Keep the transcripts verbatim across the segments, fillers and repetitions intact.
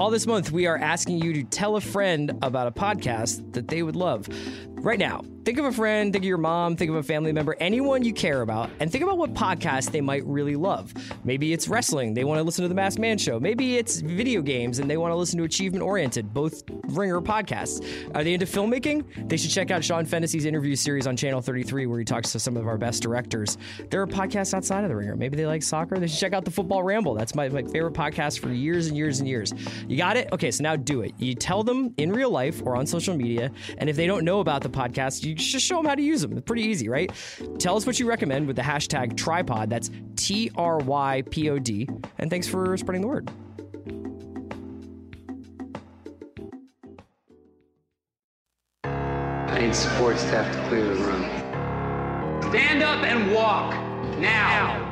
All this month, we are asking you to tell a friend about a podcast that they would love. Right now, think of a friend, think of your mom, think of a family member, anyone you care about, and think about what podcast they might really love. Maybe it's wrestling, they want to listen to The Masked Man Show. Maybe it's video games, and they want to listen to Achievement Oriented, both Ringer podcasts. Are they into filmmaking? They should check out Sean Fennessey's interview series on Channel thirty-three, where he talks to some of our best directors. There are podcasts outside of The Ringer. Maybe they like soccer. They should check out The Football Ramble. That's my, my favorite podcast for years and years and years. You got it? Okay, so now do it. You tell them in real life or on social media, and if they don't know about the podcast, you just show them how to use them. It's pretty easy, right? Tell us what you recommend with the hashtag tripod. That's T R Y P O D. And thanks for spreading the word. I need support staff to clear the room. Stand up and walk now. now.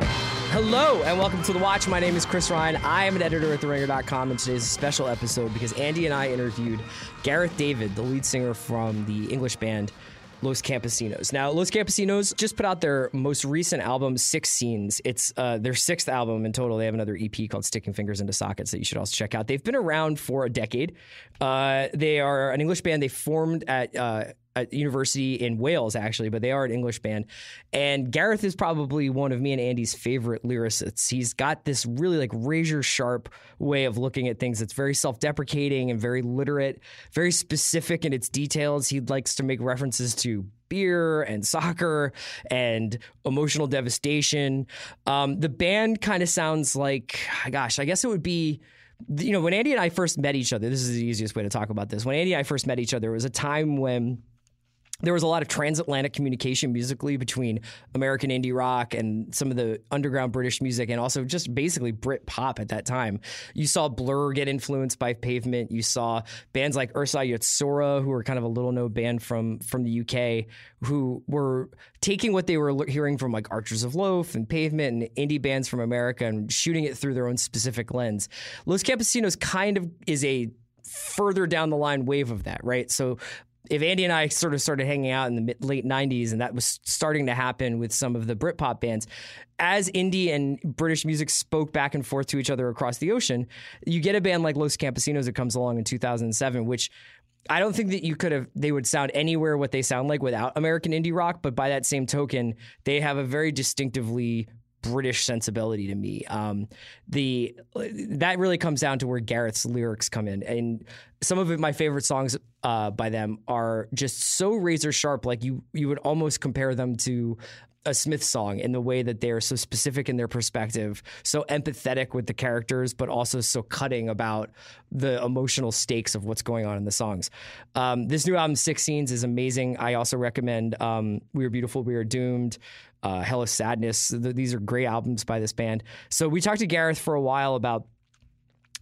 Hello and welcome to The Watch. My name is Chris Ryan. I am an editor at The Ringer dot com, and today's a special episode because Andy and I interviewed Gareth David, the lead singer from the English band Los Campesinos. Now, Los Campesinos just put out their most recent album, Sick Scenes. It's uh, their sixth album in total. They have another E P called Sticking Fingers into Sockets that you should also check out. They've been around for a decade. Uh, they are an English band. They formed at... Uh, At university in Wales, actually, but they are an English band. And Gareth is probably one of me and Andy's favorite lyricists. He's got this really like razor sharp way of looking at things that's very self-deprecating and very literate, very specific in its details. He likes to make references to beer and soccer and emotional devastation. Um, the band kind of sounds like, gosh, I guess it would be, you know, when Andy and I first met each other, this is the easiest way to talk about this. When Andy and I first met each other, it was a time when there was a lot of transatlantic communication musically between American indie rock and some of the underground British music, and also just basically Brit pop at that time. You saw Blur get influenced by Pavement. You saw bands like Ursa Yotsura, who were kind of a little-known band from, from the U K, who were taking what they were hearing from like Archers of Loaf and Pavement and indie bands from America and shooting it through their own specific lens. Los Campesinos kind of is a further down the line wave of that, right? So if Andy and I sort of started hanging out in the mid, late nineties, and that was starting to happen with some of the Britpop bands, as indie and British music spoke back and forth to each other across the ocean, you get a band like Los Campesinos that comes along in two thousand seven, which I don't think that you could have, they would sound anywhere what they sound like without American indie rock. But by that same token, they have a very distinctively British sensibility to me. Um, the that really comes down to where Gareth's lyrics come in, and some of it, my favorite songs uh, by them are just so razor sharp, like you you would almost compare them to a Smiths song in the way that they are so specific in their perspective, so empathetic with the characters, but also so cutting about the emotional stakes of what's going on in the songs. Um, this new album, Sick Scenes, is amazing. I also recommend um, We Are Beautiful, We Are Doomed, Uh, Hello Sadness. These are great albums by this band. So we talked to Gareth for a while about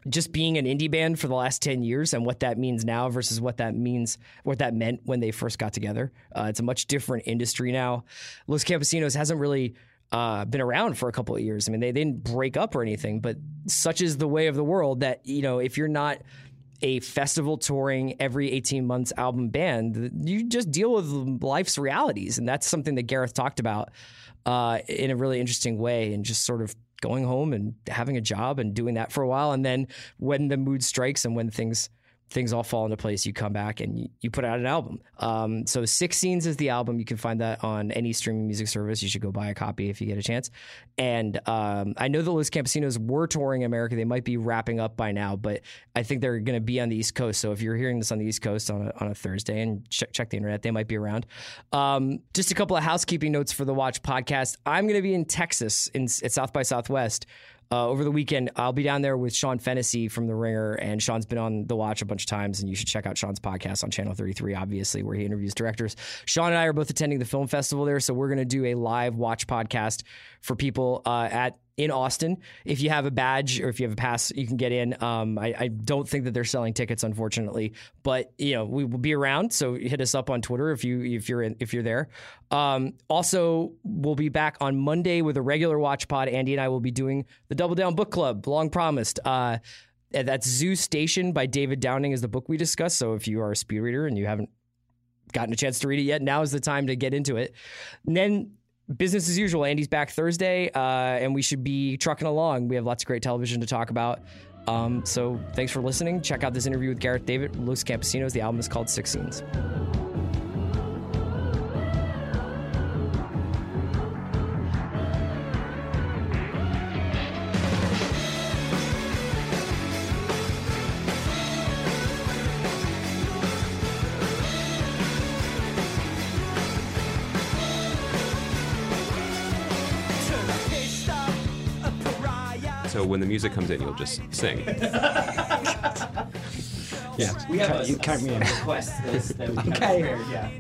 just being an indie band for the last ten years and what that means now versus what that means, what that meant when they first got together. Uh, it's a much different industry now. Los Campesinos hasn't really uh, been around for a couple of years. I mean, they, they didn't break up or anything, but such is the way of the world that, you know, if you're not a festival touring every eighteen months album band, you just deal with life's realities. And that's something that Gareth talked about uh, in a really interesting way, and just sort of going home and having a job and doing that for a while. And then when the mood strikes and when things things all fall into place, you come back and you, you put out an album. Um, so Six Scenes is the album. You can find that on any streaming music service. You should go buy a copy if you get a chance. And um, I know that Los Campesinos were touring America. They might be wrapping up by now, but I think they're going to be on the East Coast. So if you're hearing this on the East Coast on a, on a Thursday, and check, check the internet, they might be around. Um, just a couple of housekeeping notes for the Watch podcast. I'm going to be in Texas in, at South by Southwest. Uh, over the weekend, I'll be down there with Sean Fennessey from The Ringer, and Sean's been on The Watch a bunch of times, and you should check out Sean's podcast on Channel thirty-three, obviously, where he interviews directors. Sean and I are both attending the film festival there, so we're going to do a live Watch podcast for people uh, at in Austin. If you have a badge or if you have a pass, you can get in. Um, I, I don't think that they're selling tickets, unfortunately, but you know, we will be around. So hit us up on Twitter if you if you're in, if you're there. Um, also, we'll be back on Monday with a regular Watch pod. Andy and I will be doing the Double Down Book Club, long promised. Uh, that's Zoo Station by David Downing is the book we discussed. So if you are a speed reader and you haven't gotten a chance to read it yet, now is the time to get into it. And then, business as usual. Andy's back Thursday, uh, and we should be trucking along. We have lots of great television to talk about. Um, so thanks for listening. Check out this interview with Gareth David from Los Campesinos. The album is called Sick Scenes. So when the music comes in, you'll just sing. Yeah, we have a, you cut me in. Request this that we okay. Prepared, yeah.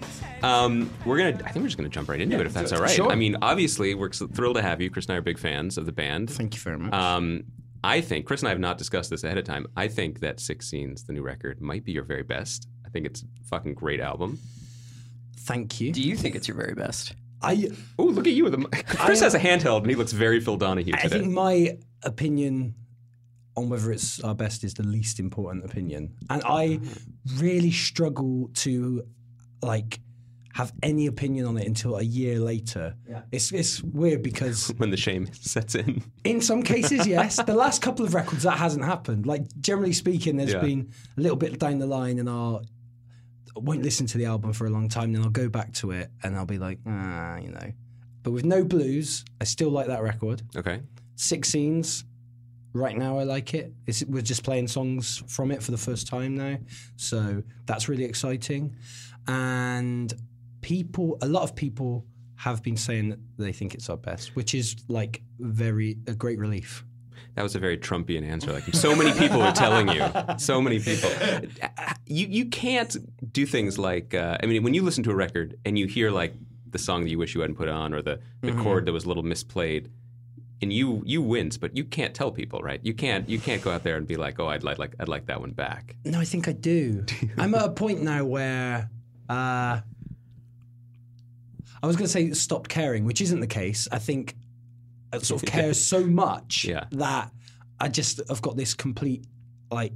Um, we're gonna. I think we're just gonna jump right into yeah, it if that's all right. Sure. I mean, obviously, we're thrilled to have you. Chris and I are big fans of the band. Thank you very much. Um, I think Chris and I have not discussed this ahead of time. I think that Sick Scenes, the new record, might be your very best. I think it's a fucking great album. Thank you. Do you think it's your very best? I. Oh, look at you with a. Chris I, has a handheld, and he looks very Phil Donahue today. I think my opinion on whether it's our best is the least important opinion, and I really struggle to like have any opinion on it until a year later. Yeah. It's it's weird because when the shame sets in. In some cases, yes. The last couple of records that hasn't happened. Like generally speaking, there's yeah. been a little bit down the line, and I'll I won't listen to the album for a long time. Then I'll go back to it, and I'll be like, ah, you know. But with No Blues, I still like that record. Okay. Sick Scenes, right now I like it. It's, we're just playing songs from it for the first time now, so that's really exciting. And people, a lot of people have been saying that they think it's our best, which is like very a great relief. That was a very Trumpian answer. Like so many people were telling you, so many people. You you can't do things like uh, I mean, when you listen to a record and you hear like the song that you wish you hadn't put on or the the mm-hmm. chord that was a little misplayed. And you you wince, but you can't tell people, right? You can't you can't go out there and be like, oh, I'd like, like I'd like that one back. No, I think I do. I'm at a point now where uh, I was going to say stopped caring, which isn't the case. I think I sort of care so much yeah. that I just I've got this complete like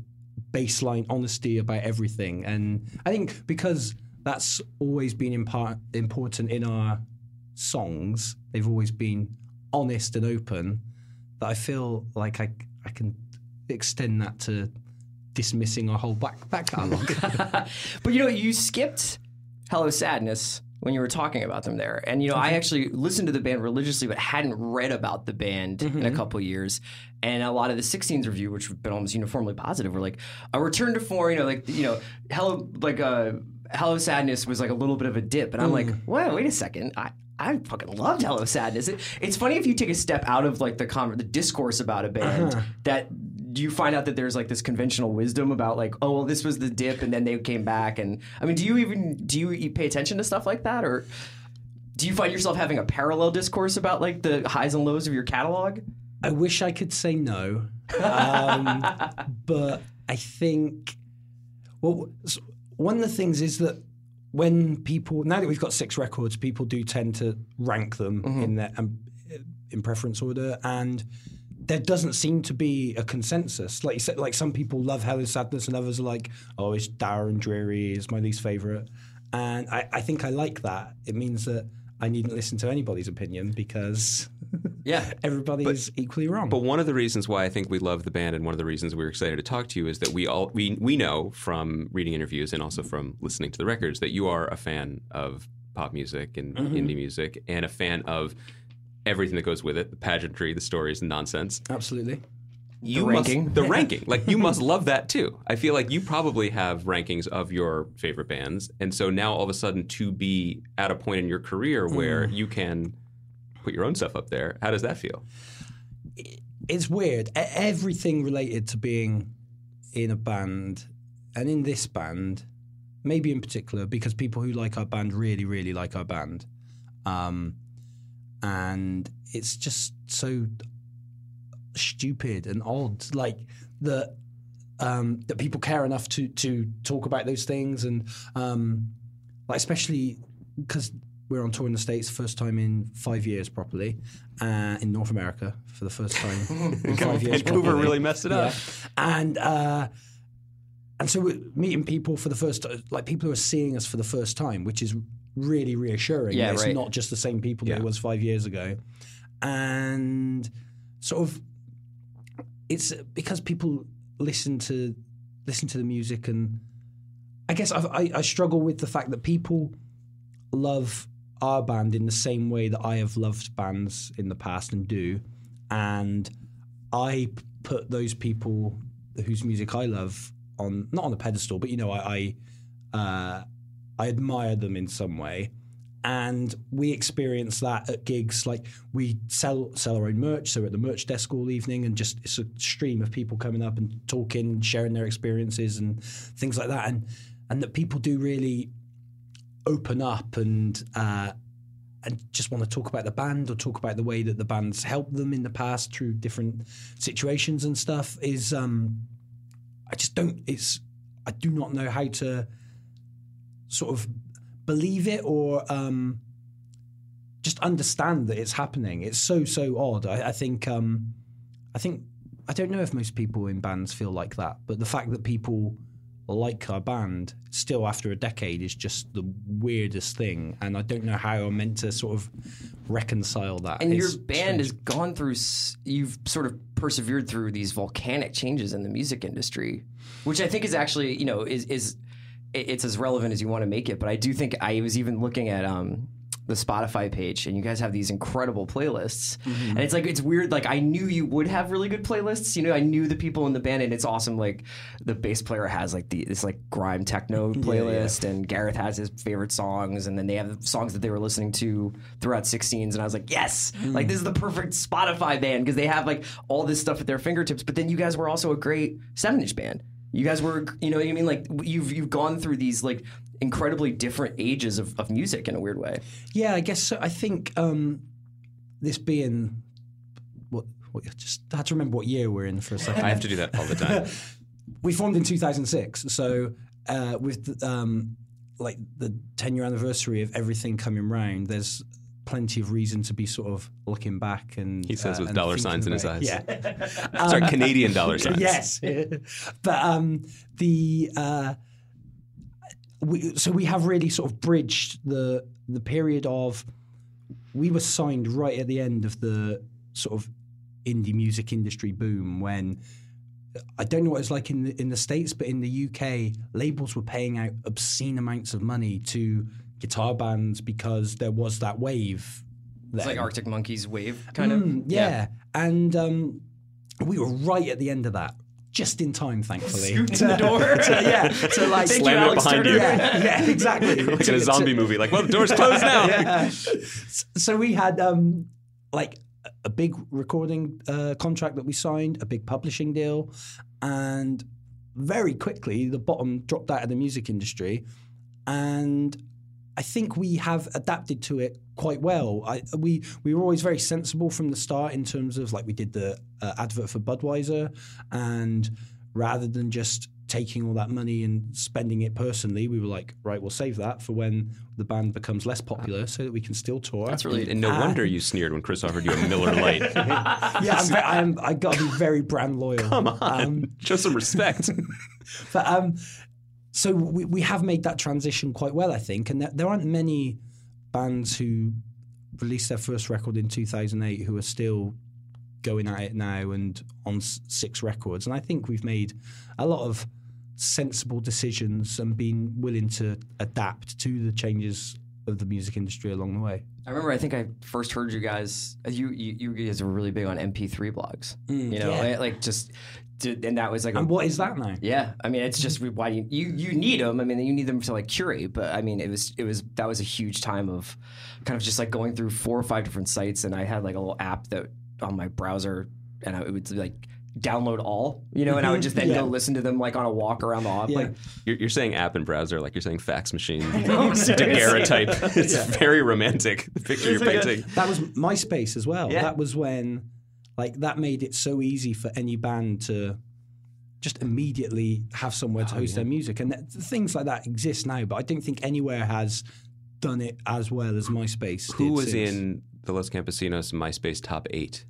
baseline honesty about everything, and I think because that's always been impar- important in our songs, they've always been honest and open, that I feel like I I can extend that to dismissing our whole back back catalogue. But you know, you skipped Hello Sadness when you were talking about them there, and you know, okay. I actually listened to the band religiously, but hadn't read about the band mm-hmm. in a couple years. And a lot of the Sick Scenes review, which have been almost uniformly positive, were like a return to form. You know, like you know, hello, like uh, Hello Sadness was like a little bit of a dip, and I'm mm. like, wow, wait a second, I. I fucking loved Hello Sadness. It, it's funny if you take a step out of like the con- the discourse about a band uh-huh. that you find out that there's like this conventional wisdom about like, oh, well, this was the dip and then they came back. And I mean, do you even do you pay attention to stuff like that, or do you find yourself having a parallel discourse about like the highs and lows of your catalog? I wish I could say no, um, but I think well, one of the things is that. When people, now that we've got six records, people do tend to rank them mm-hmm. in their um, in preference order, and there doesn't seem to be a consensus. Like you said, like some people love Hello Sadness, and others are like, "Oh, it's dour and dreary. It's my least favorite." And I, I think I like that. It means that I needn't listen to anybody's opinion because yeah, everybody but, is equally wrong. But one of the reasons why I think we love the band, and one of the reasons we were excited to talk to you, is that we all we we know from reading interviews and also from listening to the records that you are a fan of pop music and mm-hmm. indie music, and a fan of everything that goes with it—the pageantry, the stories, the nonsense. Absolutely. You the ranking, must, the ranking. Like you must love that too. I feel like you probably have rankings of your favorite bands, and so now all of a sudden to be at a point in your career where mm. you can put your own stuff up there. How does that feel? It's weird. Everything related to being in a band, and in this band, maybe in particular, because people who like our band really, really like our band, um, and it's just so stupid and odd, like that um, that people care enough to to talk about those things, and um, like especially because we're on tour in the States, first time in five years properly, uh, in North America for the first time in five years. Vancouver really messed it up, yeah. and uh, and so we're meeting people for the first time, like people who are seeing us for the first time, which is really reassuring. Yeah, it's right. not just the same people yeah. that it was five years ago, and sort of. It's because people listen to listen to the music, and I guess I've, I I struggle with the fact that people love our band in the same way that I have loved bands in the past and do, and I put those people whose music I love on, not on a pedestal, but you know, I I, uh, I admire them in some way. And we experience that at gigs. Like, we sell sell our own merch, so we're at the merch desk all evening, and just it's a stream of people coming up and talking and sharing their experiences and things like that. And and that people do really open up and uh, and just want to talk about the band or talk about the way that the band's helped them in the past through different situations and stuff. Is um, I just don't. It's I do not know how to sort of believe it or um, just understand that it's happening. It's so so odd. I, I think um, I think I don't know if most people in bands feel like that, but the fact that people like our band still after a decade is just the weirdest thing, and I don't know how I'm meant to sort of reconcile that. And it's your band strange. has gone through. You've sort of persevered through these volcanic changes in the music industry, which I think is actually you know is is. It's as relevant as you want to make it, but I do think I was even looking at um, the Spotify page, and you guys have these incredible playlists, mm-hmm. and it's like it's weird. Like, I knew you would have really good playlists, you know. I knew the people in the band, and it's awesome. Like, the bass player has like the this like grime techno playlist, yeah, yeah. and Gareth has his favorite songs, and then they have songs that they were listening to throughout Sick Scenes, and I was like, yes, mm. like this is the perfect Spotify band because they have like all this stuff at their fingertips. But then you guys were also a great seven-inch band. You guys were, you know what I mean? Like, you've you've gone through these, like, incredibly different ages of, of music in a weird way. Yeah, I guess so. I think um, this being... What, what, just had to remember what year we're in for a second. I have to do that all the time. We formed in two thousand six, so uh, with, um, like, the ten-year anniversary of everything coming round, there's plenty of reason to be sort of looking back and... He says uh, with dollar signs in his eyes. Yeah. Sorry, Canadian dollar signs. Yes. But um, the... Uh, we, so we have really sort of bridged the the period of... We were signed right at the end of the sort of indie music industry boom when... I don't know what it's like in the, in the States, but in the U K, labels were paying out obscene amounts of money to... guitar bands because there was that wave. Then. It's like Arctic Monkeys wave, kind mm, of. Yeah, yeah. and um, we were right at the end of that, just in time, thankfully. Scooting the door. to, yeah, to like slam it behind Turner. you. Yeah, yeah exactly. like in a zombie movie, like, well, the door's closed now. yeah. So we had um, like a big recording uh, contract that we signed, a big publishing deal, and very quickly the bottom dropped out of the music industry, and. I think we have adapted to it quite well. I, we we were always very sensible from the start in terms of, like, we did the uh, advert for Budweiser, and rather than just taking all that money and spending it personally, we were like, right, we'll save that for when the band becomes less popular so that we can still tour. That's really, and no uh, wonder you sneered when Chris offered you a Miller Lite. yeah, I'm, very, I'm I got to be very brand loyal. Come on, um, show some respect. but um. So we, we have made that transition quite well, I think, and there, there aren't many bands who released their first record in two thousand eight who are still going at it now and on six records. And I think we've made a lot of sensible decisions and been willing to adapt to the changes of the music industry along the way. I remember I think I first heard you guys, you you, you guys were really big on M P three blogs, mm, you know, yeah. like just... And that was like, and a, what is that now? Yeah, I mean, it's just why do you, you you need them. I mean, you need them to like curate. But I mean, it was it was that was a huge time of kind of just like going through four or five different sites, and I had like a little app that on my browser, and I, it would like download all, you know, and I would just then yeah. go listen to them like on a walk around the office. Yeah. Like you're, you're saying app and browser, like you're saying fax machine, no, daguerreotype. It's yeah. very romantic. The picture it's you're like painting. A, that was MySpace as well. Yeah. That was when. Like, that made it so easy for any band to just immediately have somewhere to host oh, yeah. their music. And that, things like that exist now, but I don't think anywhere has done it as well as MySpace. Who did was since. in the Los Campesinos MySpace top eight?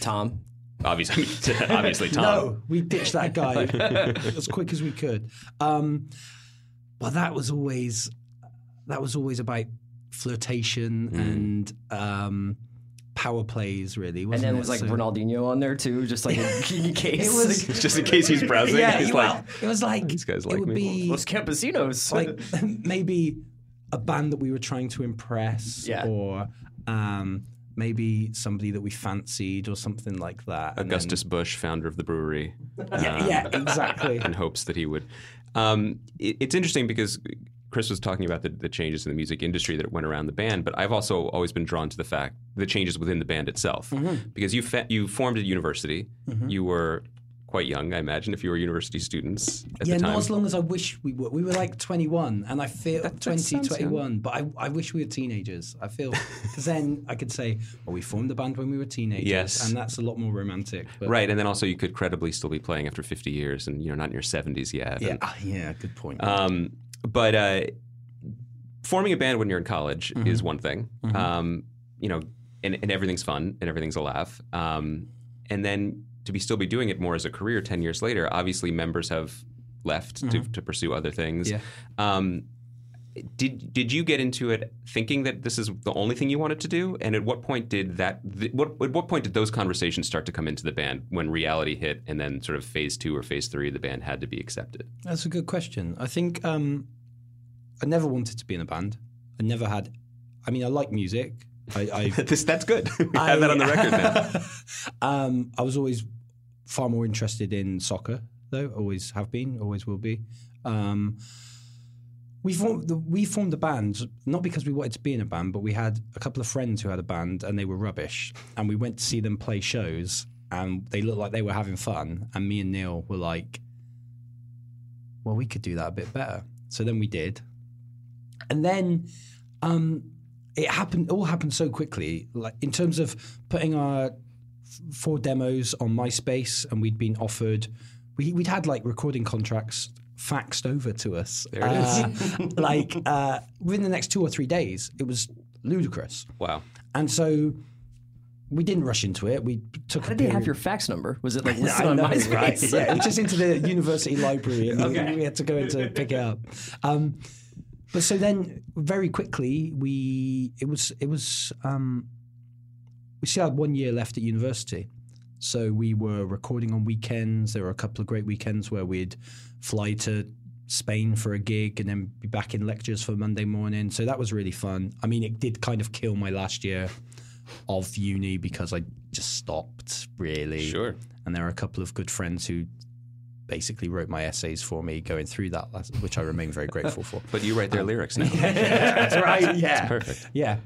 Tom. Obviously, obviously Tom. No, we ditched that guy as quick as we could. Um, but that was always that was always about flirtation mm. and... Um, power plays, really, wasn't it? And then it was like so, Ronaldinho on there too, just like in case. It was, like, just in case he's browsing. Yeah, he's well, like, it was like these guys like it would me. Be Los Campesinos. Like maybe a band that we were trying to impress, yeah. or um, maybe somebody that we fancied, or something like that. Augustus then, Bush, founder of the brewery. Yeah, um, yeah, exactly. In hopes that he would. Um, it, it's interesting because Chris was talking about the, the changes in the music industry that went around the band, but I've also always been drawn to the fact, the changes within the band itself. Mm-hmm. Because you fa- you formed at university. Mm-hmm. You were quite young, I imagine, if you were university students at yeah, the time. Yeah, not as long as I wish we were. We were like twenty-one, and I feel that, twenty, that twenty-one, but I, I wish we were teenagers. I feel, because then I could say, well, we formed the band when we were teenagers, yes. and that's a lot more romantic. But, right, and then also you could credibly still be playing after fifty years, and you're not in your seventies yet. Yeah, and, uh, yeah good point. Um, But uh, forming a band when you're in college mm-hmm. is one thing, mm-hmm. um, you know, and, and everything's fun and everything's a laugh. Um, and then to be still be doing it more as a career ten years later, obviously members have left mm-hmm. to, to pursue other things. Yeah. Um, did did you get into it thinking that this is the only thing you wanted to do? And at what point did that? Th- what at what point did those conversations start to come into the band when reality hit, and then sort of phase two or phase three of the band had to be accepted? That's a good question. I think um, I never wanted to be in a band. I never had. I mean, I like music. I, I this, that's good. We I, have that on the record now. um, I was always far more interested in soccer, though. Always have been. Always will be. Um, We formed, the, we formed a band, not because we wanted to be in a band, but we had a couple of friends who had a band and they were rubbish. And we went to see them play shows and they looked like they were having fun. And me and Neil were like, well, we could do that a bit better. So then we did. And then um, it happened. It all happened so quickly. Like in terms of putting our four demos on MySpace, and we'd been offered, we, we'd had like recording contracts faxed over to us. There it uh, is. like uh, within the next two or three days, it was ludicrous. Wow. And so we didn't rush into it. We took. How did they have your fax number? Was it like listed on MySpace? Right. Yeah, it was just into the university library. And okay. We had to go in to pick it up. Um, but so then, very quickly, we it was it was um, we still had one year left at university. So we were recording on weekends. There were a couple of great weekends where we'd fly to Spain for a gig and then be back in lectures for Monday morning. So that was really fun. I mean, it did kind of kill my last year of uni because I just stopped, really. Sure. And there are a couple of good friends who basically wrote my essays for me going through that, last, which I remain very grateful for. But you write their um, lyrics now. Yeah, that's right. Yeah. That's perfect. Yeah.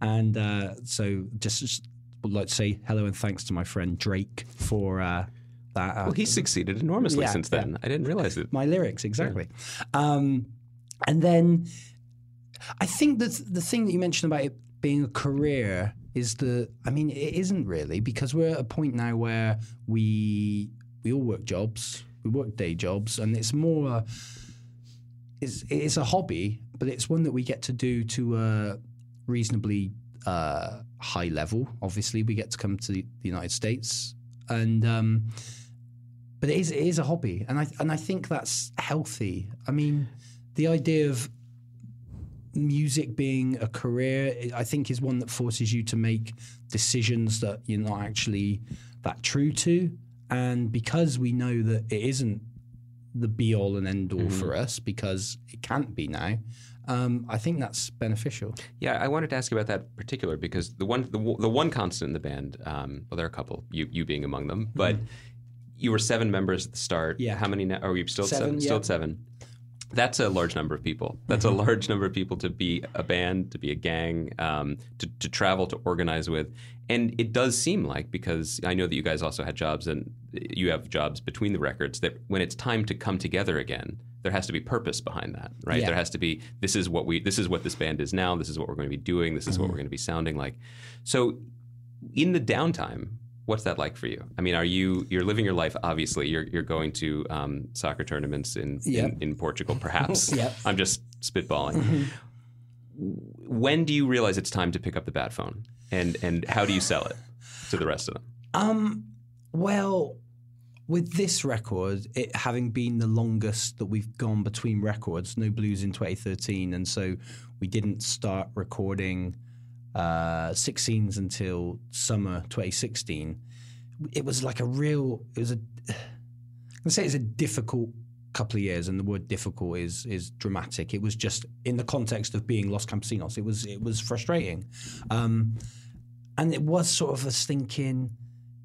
And uh, so just... just would like to say hello and thanks to my friend Drake for uh, that. Uh, well, he's succeeded enormously yeah, since then. Yeah. I didn't realize it. My lyrics, exactly. Yeah. Um, and then I think that the thing that you mentioned about it being a career is the, I mean, it isn't really, because we're at a point now where we we all work jobs, we work day jobs, and it's more, a, it's, it's a hobby, but it's one that we get to do to a reasonably Uh, high level. Obviously, we get to come to the United States, and um, but it is it is a hobby, and I and I think that's healthy. I mean, the idea of music being a career, I think, is one that forces you to make decisions that you're not actually that true to, and because we know that it isn't the be all and end all mm-hmm. for us, because it can't be now. Um, I think that's beneficial. Yeah, I wanted to ask you about that in particular because the one the, the one constant in the band, um, well, there are a couple, you you being among them, but mm. you were seven members at the start. Yeah. How many now? Are you still at seven? seven? Yeah. Still at seven. That's a large number of people. That's a large number of people to be a band, to be a gang, um, to, to travel, to organize with. And it does seem like, because I know that you guys also had jobs and you have jobs between the records, that when it's time to come together again, there has to be purpose behind that, right? Yeah. There has to be, this is what we, this is what this band is now. This is what we're going to be doing. This is mm-hmm. what we're going to be sounding like. So in the downtime, what's that like for you? I mean, are you, you're living your life, obviously. You're you're going to um, soccer tournaments in, yep. in, in Portugal, perhaps. Yep. I'm just spitballing. Mm-hmm. When do you realize it's time to pick up the bat phone? And, and how do you sell it to the rest of them? Um, well... With this record, it having been the longest that we've gone between records, No Blues in twenty thirteen, and so we didn't start recording uh, Sick Scenes until summer twenty sixteen, it was like a real, it was a, I'd say it's a difficult couple of years, and the word difficult is is dramatic. It was just, in the context of being Los Campesinos, it was it was frustrating. Um, and it was sort of us thinking,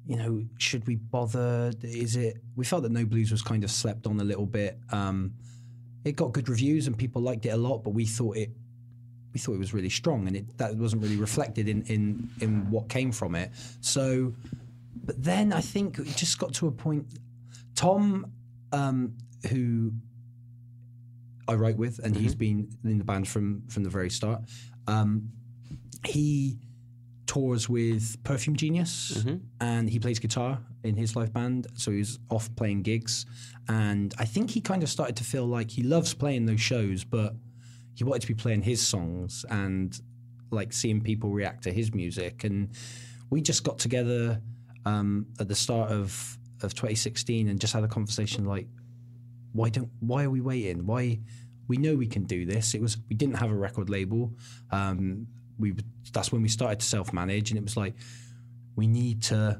you know, should we bother? Is it, we felt that No Blues was kind of slept on a little bit. Um, it got good reviews and people liked it a lot, but we thought it, we thought it was really strong, and it, that wasn't really reflected in, in, in what came from it. So, but then I think it just got to a point, Tom, um, who I write with, and mm-hmm. he's been in the band from, from the very start. Um, he tours with Perfume Genius, mm-hmm. and he plays guitar in his live band, so he's off playing gigs. And I think he kind of started to feel like he loves playing those shows, but he wanted to be playing his songs and like seeing people react to his music. And we just got together um, at the start of, of twenty sixteen and just had a conversation like, Why don't? Why are we waiting? Why? We know we can do this. It was, we didn't have a record label. Um, we that's when we started to self-manage, and it was like we need to.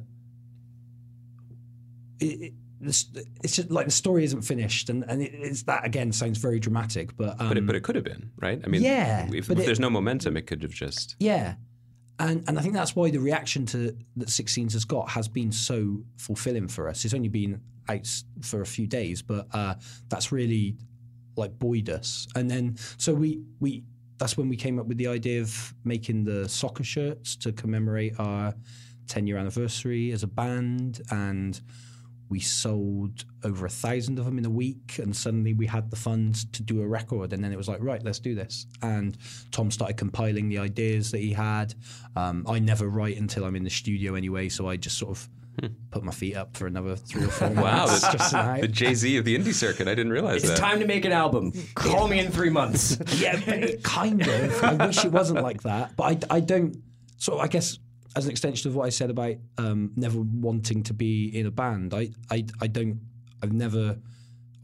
It, it, it's just like the story isn't finished, and and it, it's that again sounds very dramatic, but um, but it but it could have been, right? I mean, yeah. If, if it, there's no momentum, it could have just yeah. And and I think that's why the reaction to that Sick Scenes has got has been so fulfilling for us. It's only been out for a few days, but uh, that's really like buoyed us. And then so we we that's when we came up with the idea of making the soccer shirts to commemorate our ten year anniversary as a band, and we sold over a thousand of them in a week, and suddenly we had the funds to do a record. And then it was like, right, let's do this. And Tom started compiling the ideas that he had. Um, I never write until I'm in the studio anyway, so I just sort of hmm. put my feet up for another three or four wow, months. Wow, the Jay-Z of the indie circuit. I didn't realize it's that. It's time to make an album. Call me in three months. Yeah, but it kind of. I wish it wasn't like that. But I, I don't, so I guess... as an extension of what I said about um, never wanting to be in a band, I, I I don't I've never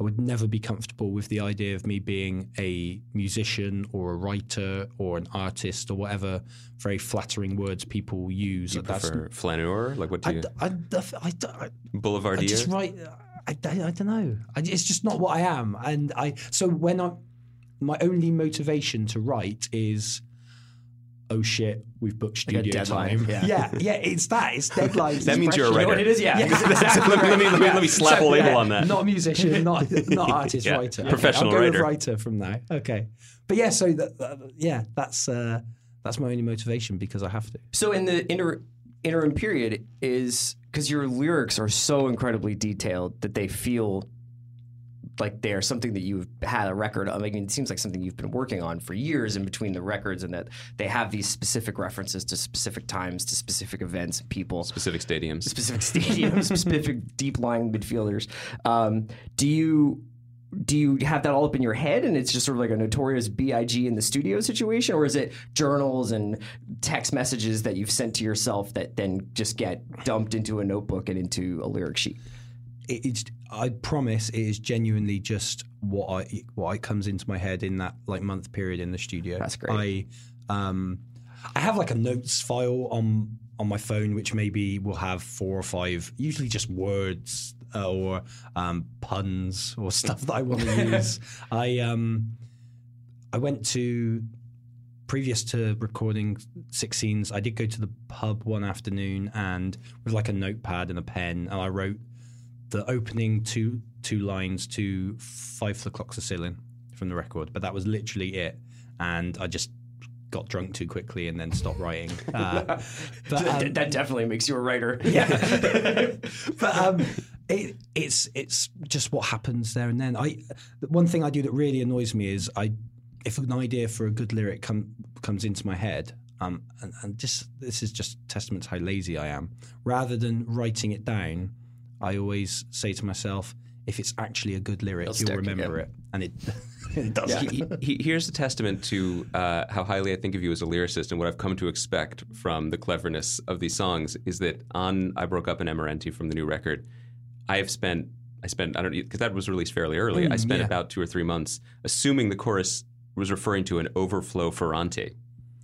I would never be comfortable with the idea of me being a musician or a writer or an artist or whatever very flattering words people use. You like prefer that's, flaneur? Like what do I, you? I, I, I, I, Boulevardier? I just write. I, I, I don't know. I, it's just not what I am. And I so when I my only motivation to write is, oh shit, we've booked studio like time. Yeah. yeah, yeah, it's that. It's deadlines. That means pressure. You're a writer. You know what it is? Yeah. yeah. Exactly. let, me, let, me, let me slap so, a label yeah. on that. Not musician, not not artist, yeah. writer. Okay. Professional I'll go writer. With writer from now. Okay. But yeah, so that, that, yeah, that's uh, that's my only motivation because I have to. So in the inter- interim period is because your lyrics are so incredibly detailed that they feel like they're something that you've had a record of. I mean, it seems like something you've been working on for years in between the records, and that they have these specific references to specific times, to specific events, people. Specific stadiums. Specific stadiums, specific deep-lying midfielders. Um, do you... Do you have that all up in your head and it's just sort of like a Notorious B I G in the studio situation, or is it journals and text messages that you've sent to yourself that then just get dumped into a notebook and into a lyric sheet? It's, I promise it is genuinely just what I what I comes into my head in that like month period in the studio. That's great. I um I have like a notes file on on my phone which maybe will have four or five usually just words uh, or um, puns or stuff that I want to use. I um I went to previous to recording Sick Scenes, I did go to the pub one afternoon and with like a notepad and a pen, and I wrote the opening two two lines to Five O'Clock's a Sillin from the record, but that was literally it. And I just got drunk too quickly and then stopped writing. Uh, but, um, that definitely makes you a writer. Yeah, but um, it, it's it's just what happens there and then. I one thing I do that really annoys me is I if an idea for a good lyric come, comes into my head. Um, and, and just this is just testament to how lazy I am. Rather than writing it down, I always say to myself, if it's actually a good lyric, It'll you'll remember again. it. And it, it does. Yeah. he, he, here's a testament to uh, how highly I think of you as a lyricist, and what I've come to expect from the cleverness of these songs is that on I Broke Up in Amarante from the new record, I have spent, I spent, I don't because that was released fairly early, mm, I spent yeah. about two or three months assuming the chorus was referring to an overflow Ferrante.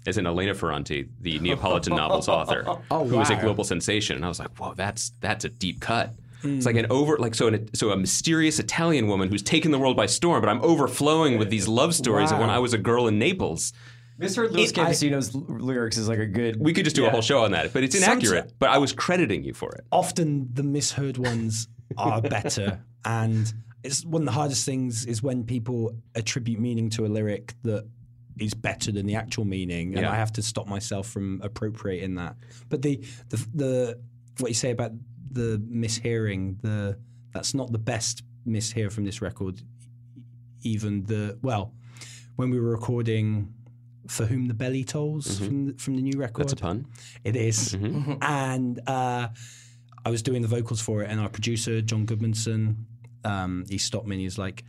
as in Elena Ferrante, the Neapolitan novels author, oh, who wow. was a global sensation. And I was like, whoa, that's that's a deep cut. Mm. It's like an over, like so, an, so a mysterious Italian woman who's taken the world by storm, but I'm overflowing with these love stories wow. of when I was a girl in Naples. Mister Los Campesinos' lyrics is like a good... We could just do yeah. a whole show on that, but it's inaccurate. Sometimes, but I was crediting you for it. Often the misheard ones are better, and it's one of the hardest things is when people attribute meaning to a lyric that is better than the actual meaning, and yeah. I have to stop myself from appropriating that. But the the, the what you say about the mishearing, the that's not the best mishear from this record. Even the... Well, when we were recording... For Whom the Belly Tolls mm-hmm. from, the, from the new record. That's a pun. It is. Mm-hmm. And uh, I was doing the vocals for it, and our producer, John Goodmanson, um, he stopped me and he was like,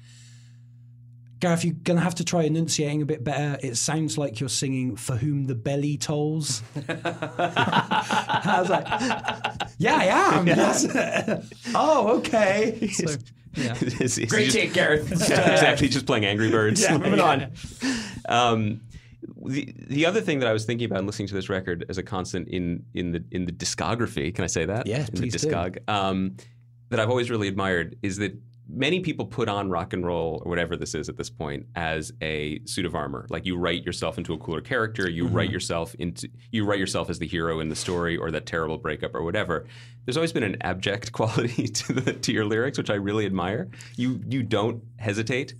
Gareth, you're going to have to try enunciating a bit better. It sounds like you're singing For Whom the Belly Tolls. I was like, yeah, I am. Yeah. Oh, okay. So, yeah. it's, it's Great take, Gareth. Yeah, exactly, just playing Angry Birds. Yeah, moving on. Um, The the other thing that I was thinking about in listening to this record as a constant in in the in the discography, can I say that? Yeah, in the discog, um, that I've always really admired is that many people put on rock and roll or whatever this is at this point as a suit of armor. Like you write yourself into a cooler character, you mm-hmm. write yourself into you write yourself as the hero in the story or that terrible breakup or whatever. There's always been an abject quality to the, to your lyrics, which I really admire. You you don't hesitate.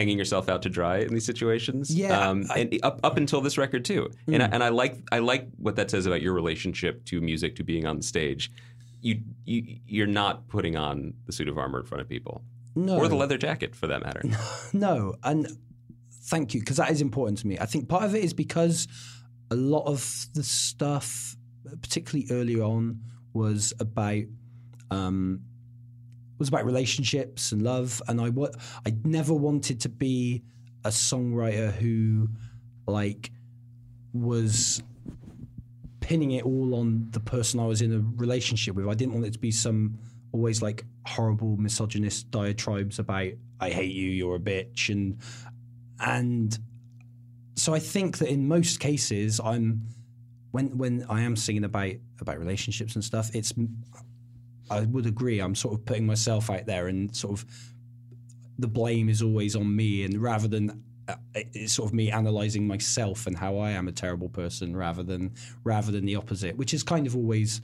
Hanging yourself out to dry in these situations, yeah, um, I, and up up until this record too, mm. and I, and I like I like what that says about your relationship to music, to being on the stage. You you you're not putting on the suit of armor in front of people, no, or the leather jacket for that matter. No, and thank you because that is important to me. I think part of it is because a lot of the stuff, particularly earlier on, was about. Um, was about relationships and love, and I what I never wanted to be a songwriter who, like, was pinning it all on the person I was in a relationship with. I didn't want it to be some always like horrible misogynist diatribes about I hate you, you're a bitch, and and so I think that in most cases, I'm when when I am singing about about relationships and stuff, it's. I would agree. I'm sort of putting myself out there, and sort of the blame is always on me. And rather than uh, it's sort of me analyzing myself and how I am a terrible person, rather than rather than the opposite, which has kind of always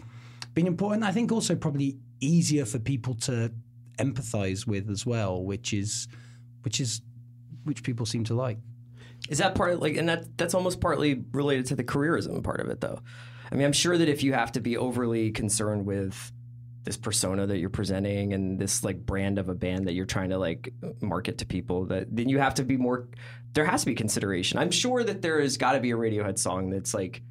been important. I think also probably easier for people to empathize with as well, which is which is which people seem to like. Is that part of, like, and that that's almost partly related to the careerism part of it, though. I mean, I'm sure that if you have to be overly concerned with this persona that you're presenting and this like brand of a band that you're trying to like market to people, that then you have to be more, there has to be consideration. I'm sure that there has got to be a Radiohead song that's like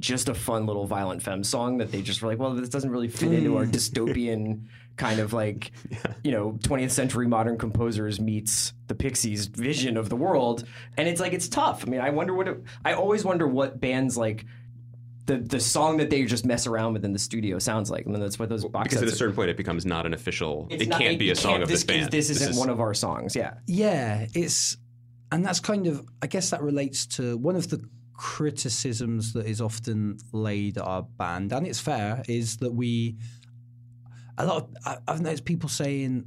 just a fun little violent femme song that they just were like, well, this doesn't really fit into our dystopian kind of like, yeah. you know, twentieth century modern composers meets the Pixies vision of the world. And it's like, it's tough. I mean, I wonder what, it, I always wonder what bands like, The the song that they just mess around with in the studio sounds like. I mean, that's what those box because sets at a certain are. Point it becomes not an official. It's it not, can't it, be a song of this, this band. Is, this, this isn't is... one of our songs. Yeah, yeah. It's and that's kind of I guess that relates to one of the criticisms that is often laid at our band, and it's fair, is that we a lot. Of, I, I've noticed people saying,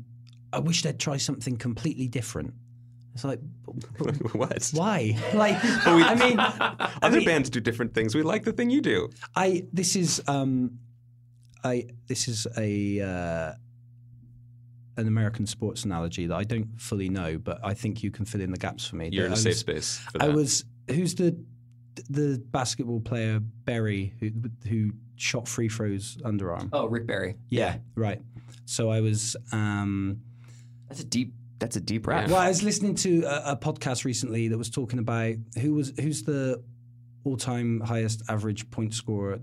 "I wish they'd try something completely different." It's like, what? Why? Like, we, I mean, other I mean, bands do different things. We like the thing you do. I this is um, I this is a uh, an American sports analogy that I don't fully know, but I think you can fill in the gaps for me. You're in I a was, safe space. For that. I was who's the the basketball player Berry who who shot free throws underarm? Oh, Rick Berry. Yeah, yeah. Right. So I was. Um, That's a deep. That's a deep rap. Well, I was listening to a, a podcast recently that was talking about who was who's the all-time highest average point scorer,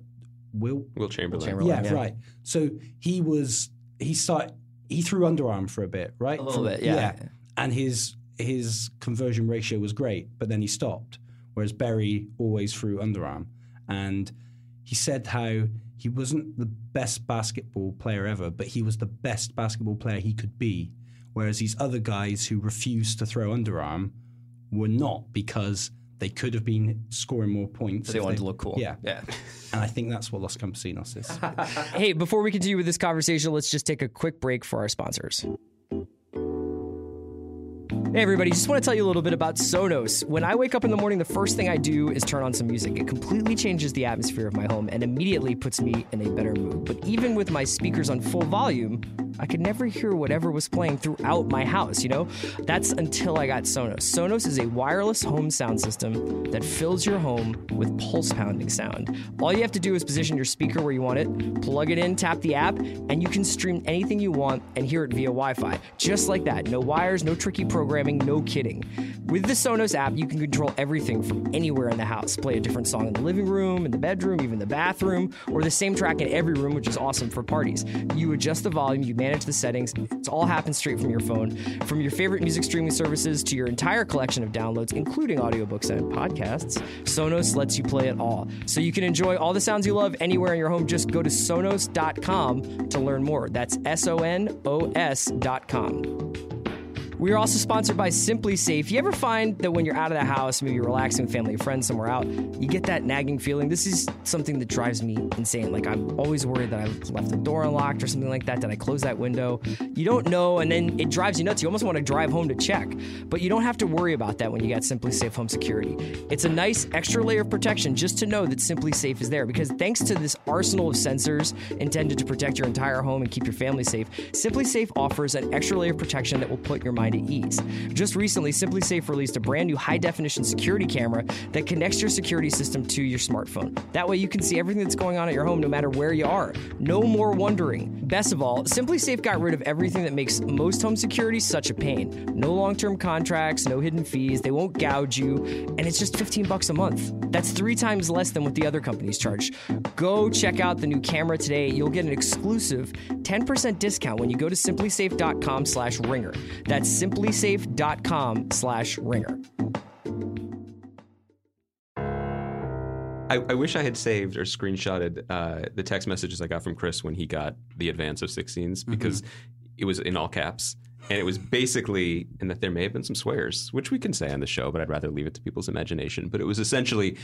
Will Will Chamberlain. Chamberlain yeah, yeah, right. So he was he started he threw underarm for a bit, right? A little for, bit, yeah. yeah. And his his conversion ratio was great, but then he stopped. Whereas Berry always threw underarm, and he said how he wasn't the best basketball player ever, but he was the best basketball player he could be. Whereas these other guys who refused to throw underarm were not because They could have been scoring more points. So they wanted they, to look cool. Yeah. yeah. And I think that's what Los Campesinos is. Hey, before we continue with this conversation, let's just take a quick break for our sponsors. Hey everybody, just want to tell you a little bit about Sonos. When I wake up in the morning, the first thing I do is turn on some music. It completely changes the atmosphere of my home and immediately puts me in a better mood. But even with my speakers on full volume, I could never hear whatever was playing throughout my house, you know? That's until I got Sonos. Sonos is a wireless home sound system that fills your home with pulse-pounding sound. All you have to do is position your speaker where you want it, plug it in, tap the app, and you can stream anything you want and hear it via Wi-Fi. Just like that. No wires, no tricky programming, no kidding. With the Sonos app, you can control everything from anywhere in the house. Play a different song in the living room, in the bedroom, even the bathroom, or the same track in every room, which is awesome for parties. You adjust the volume, you manage the settings. It all happens straight from your phone. From your favorite music streaming services to your entire collection of downloads, including audiobooks and podcasts, Sonos lets you play it all. So you can enjoy all the sounds you love anywhere in your home. Just go to Sonos dot com to learn more. That's S O N O S dot com. We are also sponsored by Simply Safe. You ever find that when you're out of the house, maybe you're relaxing with family or friends somewhere out, you get that nagging feeling? This is something that drives me insane. Like, I'm always worried that I left the door unlocked or something like that. Did I close that window? You don't know, and then it drives you nuts. You almost want to drive home to check. But you don't have to worry about that when you got Simply Safe Home Security. It's a nice extra layer of protection just to know that Simply Safe is there. Because thanks to this arsenal of sensors intended to protect your entire home and keep your family safe, Simply Safe offers an extra layer of protection that will put your mind to ease. Just recently, Simply Safe released a brand new high-definition security camera that connects your security system to your smartphone. That way you can see everything that's going on at your home no matter where you are. No more wondering. Best of all, Simply Safe got rid of everything that makes most home security such a pain. No long-term contracts, no hidden fees, they won't gouge you, and it's just fifteen bucks a month. That's three times less than what the other companies charge. Go check out the new camera today. You'll get an exclusive ten percent discount when you go to simply safe dot com slash ringer. That's simply safe dot com slash ringer. I, I wish I had saved or screenshotted uh, the text messages I got from Chris when he got the advance of Sick Scenes, because mm-hmm. it was in all caps. And it was basically, and that there may have been some swears, which we can say on the show, but I'd rather leave it to people's imagination. But it was essentially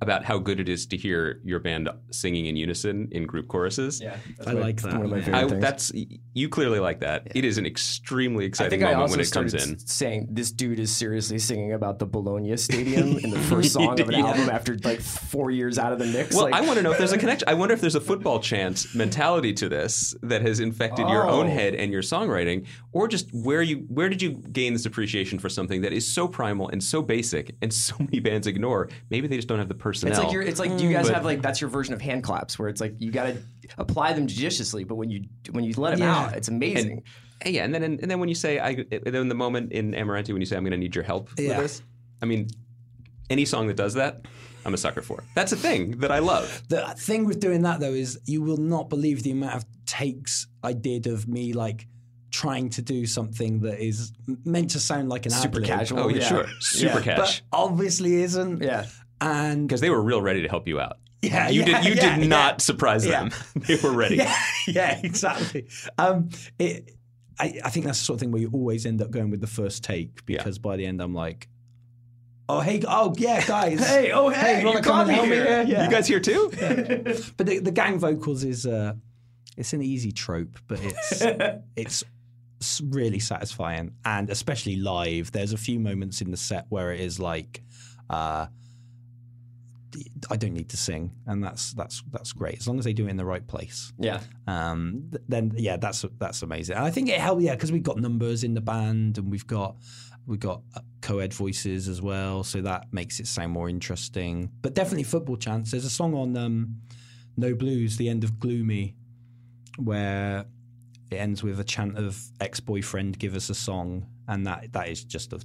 about how good it is to hear your band singing in unison in group choruses. Yeah, I my, like that. One of my favorite I, things. That's, you clearly like that. Yeah. It is an extremely exciting moment I also when it comes in. Saying this dude is seriously singing about the Bologna Stadium in the first song of an yeah. album after like four years out of the mix. Well, like, I want to know if there's a connection. I wonder if there's a football chant mentality to this that has infected oh. your own head and your songwriting, or just where you where did you gain this appreciation for something that is so primal and so basic and so many bands ignore? Maybe they just don't have the personnel. It's like you're, it's like you guys but, have like that's your version of hand claps, where it's like you got to apply them judiciously, but when you when you let them yeah. out, it's amazing. And, yeah, and then and then when you say, I then the moment in Amarante when you say I'm going to need your help yeah. with this, I mean, any song that does that, I'm a sucker for. That's a thing that I love. The thing with doing that though is you will not believe the amount of takes I did of me like trying to do something that is meant to sound like an super ad-lib. Casual. Oh yeah, yeah. sure, super yeah. cash, but obviously isn't. Yeah. And because they were real ready to help you out. Yeah, you yeah, did. You yeah, did not yeah, surprise yeah. them. They were ready. Yeah, yeah exactly. Um, it, I, I think that's the sort of thing where you always end up going with the first take, because yeah. by the end I'm like, oh hey, oh yeah, guys, hey, oh hey, hey you, you come help me? Yeah. You guys here too? Yeah. But the, the gang vocals is uh, it's an easy trope, but it's it's really satisfying, and especially live. There's a few moments in the set where it is like. Uh, I don't need to sing, and that's that's that's great as long as they do it in the right place. Yeah. Um. Th- then yeah, that's that's amazing. And I think it helped. Yeah, because we've got numbers in the band, and we've got we got co-ed voices as well, so that makes it sound more interesting. But definitely football chants. There's a song on um, No Blues, the end of Gloomy, where it ends with a chant of ex-boyfriend, give us a song, and that that is just a,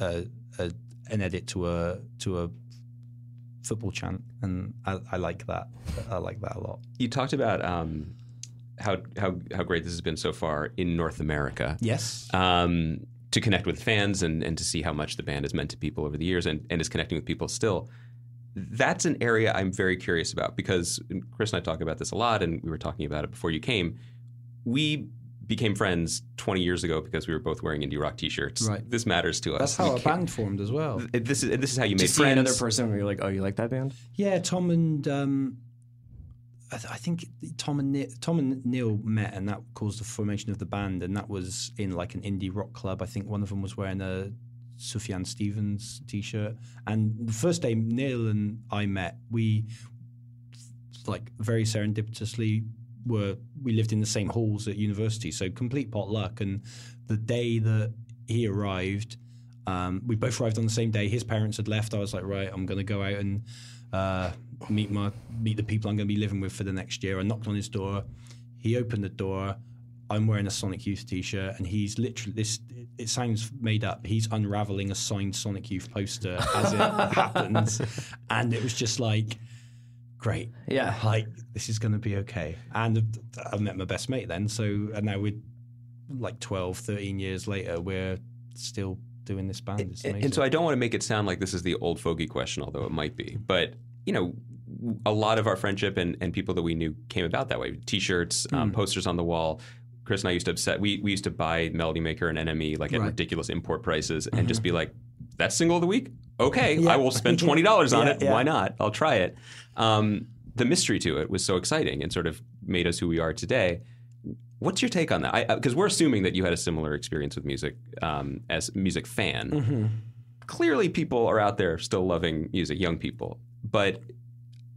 a, a an edit to a to a. football chant, and I, I like that. I like that a lot. You talked about um, how how how great this has been so far in North America. Yes. Um, to connect with fans and, and to see how much the band has meant to people over the years and, and is connecting with people still. That's an area I'm very curious about, because Chris and I talk about this a lot, and we were talking about it before you came. We became friends twenty years ago because we were both wearing indie rock T-shirts. Right. This matters to us. That's how you a can't... band formed as well. This is this is how you made friends. To see another person where you're like, oh, you like that band? Yeah, Tom and um, I, th I think Tom and Neil, Tom and Neil met, and that caused the formation of the band. And that was in like an indie rock club. I think one of them was wearing a Sufjan Stevens T-shirt. And the first day Neil and I met, we like very serendipitously. Were we lived in the same halls at university, so complete potluck. And the day that he arrived, um, we both arrived on the same day. His parents had left. I was like, right, I'm going to go out and uh, meet my meet the people I'm going to be living with for the next year. I knocked on his door. He opened the door. I'm wearing a Sonic Youth T-shirt, and he's literally this. It sounds made up. He's unraveling a signed Sonic Youth poster as it happens, and it was just like. Great. Yeah. Like, this is going to be okay. And I've met my best mate then. So, and now we're like twelve, thirteen years later, we're still doing this band. It's amazing. And so I don't want to make it sound like this is the old fogey question, although it might be. But, you know, a lot of our friendship and, and people that we knew came about that way. T-shirts, um, mm. posters on the wall. Chris and I used to upset. We, we used to buy Melody Maker and N M E like at right. ridiculous import prices and mm-hmm. just be like, that's single of the week? Okay, yeah. I will spend twenty dollars on yeah, it. Yeah. Why not? I'll try it. Um, the mystery to it was so exciting and sort of made us who we are today. What's your take on that? Because we're assuming that you had a similar experience with music um, as a music fan. Mm-hmm. Clearly people are out there still loving music, young people. But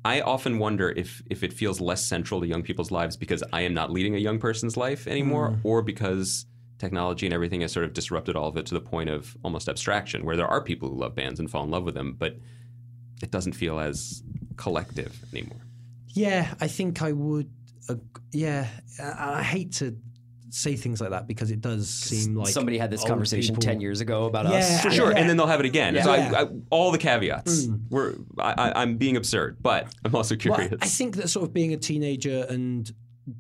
I often wonder if, if it feels less central to young people's lives because I am not leading a young person's life anymore mm. or because... technology and everything has sort of disrupted all of it to the point of almost abstraction, where there are people who love bands and fall in love with them, but it doesn't feel as collective anymore. Yeah, I think I would. Uh, yeah, I, I hate to say things like that because it does seem like somebody had this conversation people. ten years ago about yeah, us, for sure, yeah. and then they'll have it again. Yeah. So I, I, all the caveats. Mm. We're I, I'm being absurd, but I'm also curious. Well, I think that sort of being a teenager and